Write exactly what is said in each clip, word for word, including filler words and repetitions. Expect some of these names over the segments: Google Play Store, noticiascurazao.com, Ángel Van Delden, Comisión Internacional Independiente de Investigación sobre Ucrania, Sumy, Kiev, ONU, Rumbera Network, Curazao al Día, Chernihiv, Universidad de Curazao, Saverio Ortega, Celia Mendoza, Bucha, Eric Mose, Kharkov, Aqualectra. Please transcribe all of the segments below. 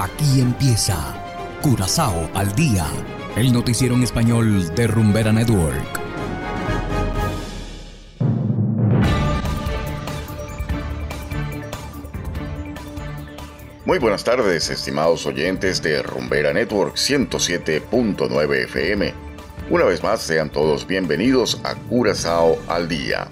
Aquí empieza Curazao al Día, el noticiero en español de Rumbera Network. Muy buenas tardes, estimados oyentes de Rumbera Network ciento siete punto nueve F M. Una vez más, sean todos bienvenidos a Curazao al Día.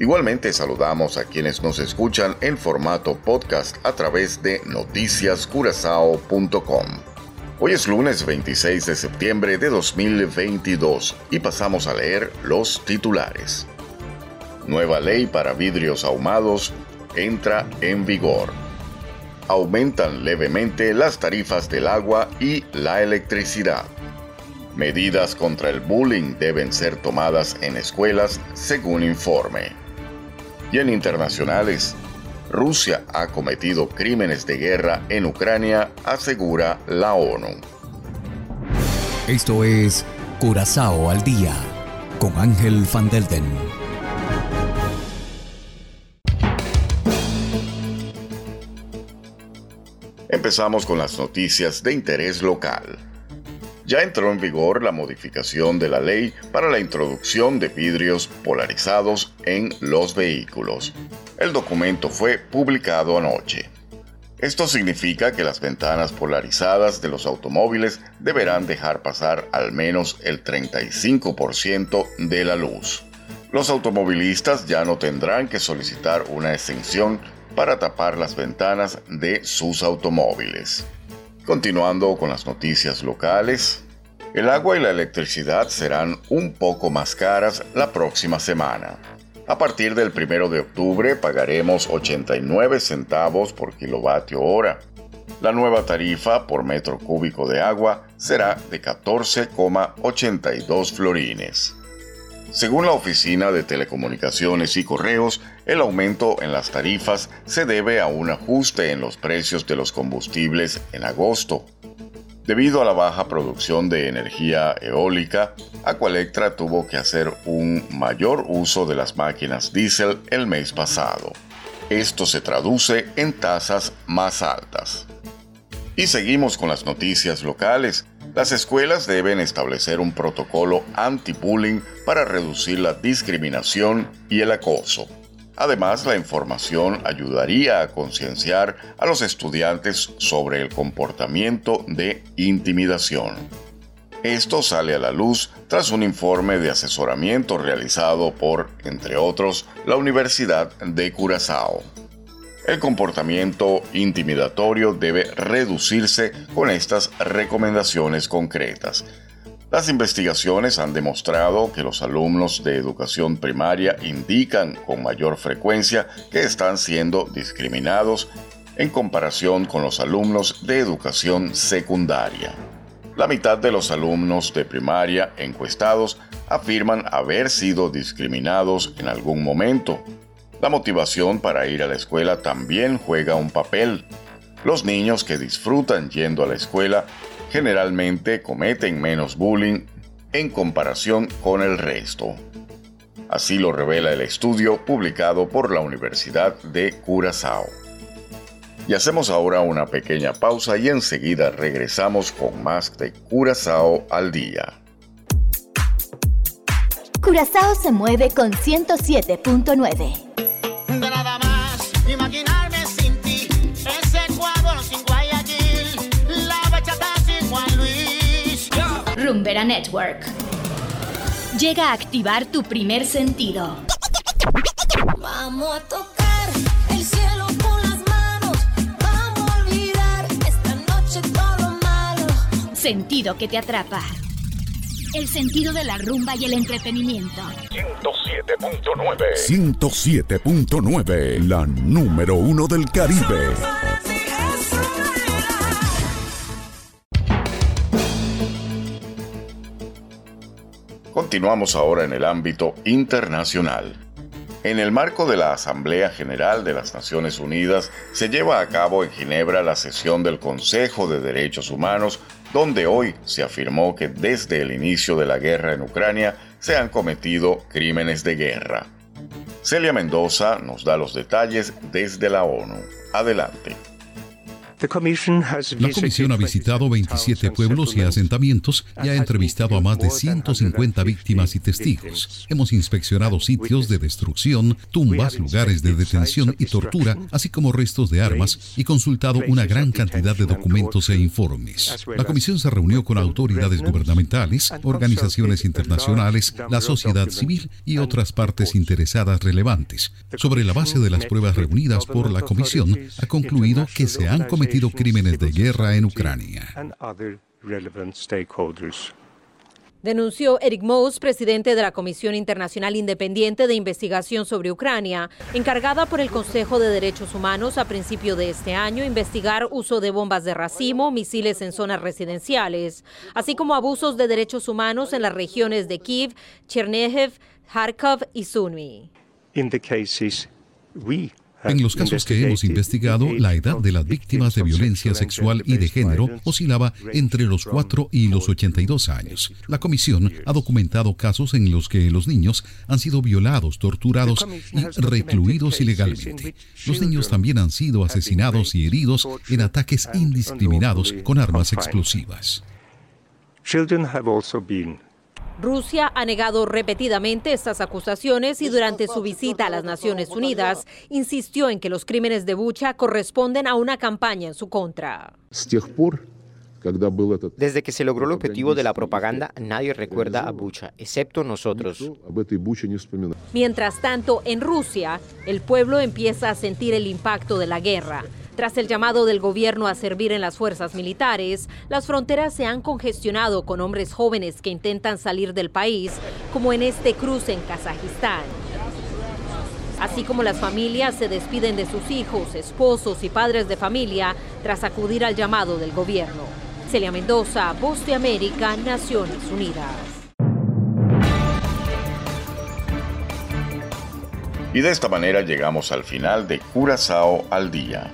Igualmente saludamos a quienes nos escuchan en formato podcast a través de noticias curazao punto com. Hoy es lunes veintiséis de septiembre de dos mil veintidós y pasamos a leer los titulares. Nueva ley para vidrios ahumados entra en vigor. Aumentan levemente las tarifas del agua y la electricidad. Medidas contra el bullying deben ser tomadas en escuelas, según informe. Y en internacionales, Rusia ha cometido crímenes de guerra en Ucrania, asegura la ONU. Esto es Curazao al Día, con Ángel Van Delden. Empezamos con las noticias de interés local. Ya entró en vigor la modificación de la ley para la introducción de vidrios polarizados en los vehículos. El documento fue publicado anoche. Esto significa que las ventanas polarizadas de los automóviles deberán dejar pasar al menos el treinta y cinco por ciento de la luz. Los automovilistas ya no tendrán que solicitar una exención para tapar las ventanas de sus automóviles. Continuando con las noticias locales, el agua y la electricidad serán un poco más caras la próxima semana. A partir del primero de octubre pagaremos ochenta y nueve centavos por kilovatio hora. La nueva tarifa por metro cúbico de agua será de catorce coma ochenta y dos florines. Según la Oficina de Telecomunicaciones y Correos, el aumento en las tarifas se debe a un ajuste en los precios de los combustibles en agosto. Debido a la baja producción de energía eólica, Aqualectra tuvo que hacer un mayor uso de las máquinas diésel el mes pasado. Esto se traduce en tasas más altas. Y seguimos con las noticias locales. Las escuelas deben establecer un protocolo anti-bullying para reducir la discriminación y el acoso. Además, la información ayudaría a concienciar a los estudiantes sobre el comportamiento de intimidación. Esto sale a la luz tras un informe de asesoramiento realizado por, entre otros, la Universidad de Curazao. El comportamiento intimidatorio debe reducirse con estas recomendaciones concretas. Las investigaciones han demostrado que los alumnos de educación primaria indican con mayor frecuencia que están siendo discriminados en comparación con los alumnos de educación secundaria. La mitad de los alumnos de primaria encuestados afirman haber sido discriminados en algún momento. La motivación para ir a la escuela también juega un papel. Los niños que disfrutan yendo a la escuela generalmente cometen menos bullying en comparación con el resto. Así lo revela el estudio publicado por la Universidad de Curazao. Y hacemos ahora una pequeña pausa y enseguida regresamos con más de Curazao al Día. Curazao se mueve con ciento siete punto nueve. Nada más imaginarme sin ti, ese Ecuador sin Guayaquil, la bachata sin Juan Luis. Yeah. Rumbera Network llega a activar tu primer sentido. Vamos a tocar el cielo con las manos, vamos a olvidar esta noche todo lo malo. Sentido que te atrapa. El sentido de la rumba y el entretenimiento. ciento siete punto nueve. ciento siete punto nueve, la número uno del Caribe. Continuamos ahora en el ámbito internacional. En el marco de la Asamblea General de las Naciones Unidas, se lleva a cabo en Ginebra la sesión del Consejo de Derechos Humanos, donde hoy se afirmó que desde el inicio de la guerra en Ucrania se han cometido crímenes de guerra. Celia Mendoza nos da los detalles desde la ONU. Adelante. La comisión ha visitado veintisiete pueblos y asentamientos y ha entrevistado a más de ciento cincuenta víctimas y testigos. Hemos inspeccionado sitios de destrucción, tumbas, lugares de detención y tortura, así como restos de armas, y consultado una gran cantidad de documentos e informes. La comisión se reunió con autoridades gubernamentales, organizaciones internacionales, la sociedad civil y otras partes interesadas relevantes. Sobre la base de las pruebas reunidas por la comisión, ha concluido que se han cometido crímenes de guerra en Ucrania. Denunció Eric Mose, presidente de la Comisión Internacional Independiente de Investigación sobre Ucrania, encargada por el Consejo de Derechos Humanos a principio de este año investigar uso de bombas de racimo, misiles en zonas residenciales, así como abusos de derechos humanos en las regiones de Kiev, Chernihiv, Kharkov y Sumy. En los casos que hemos investigado, la edad de las víctimas de violencia sexual y de género oscilaba entre los cuatro y los ochenta y dos años. La comisión ha documentado casos en los que los niños han sido violados, torturados y recluidos ilegalmente. Los niños también han sido asesinados y heridos en ataques indiscriminados con armas explosivas. Rusia ha negado repetidamente estas acusaciones y durante su visita a las Naciones Unidas insistió en que los crímenes de Bucha corresponden a una campaña en su contra. Desde que se logró el objetivo de la propaganda, nadie recuerda a Bucha, excepto nosotros. Mientras tanto, en Rusia, el pueblo empieza a sentir el impacto de la guerra. Tras el llamado del gobierno a servir en las fuerzas militares, las fronteras se han congestionado con hombres jóvenes que intentan salir del país, como en este cruce en Kazajistán. Así como las familias se despiden de sus hijos, esposos y padres de familia tras acudir al llamado del gobierno. Celia Mendoza, Voz de América, Naciones Unidas. Y de esta manera llegamos al final de Curazao al Día.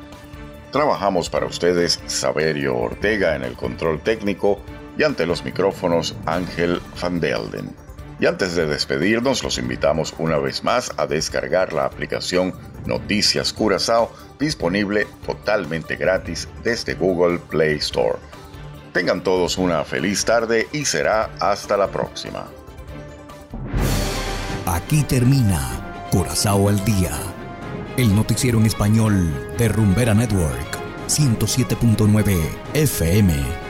Trabajamos para ustedes Saverio Ortega en el control técnico y ante los micrófonos Ángel Van Delden. Y antes de despedirnos, los invitamos una vez más a descargar la aplicación Noticias Curazao, disponible totalmente gratis desde Google Play Store. Tengan todos una feliz tarde y será hasta la próxima. Aquí termina Curazao al Día. El noticiero en español de Rumbera Network, ciento siete punto nueve F M.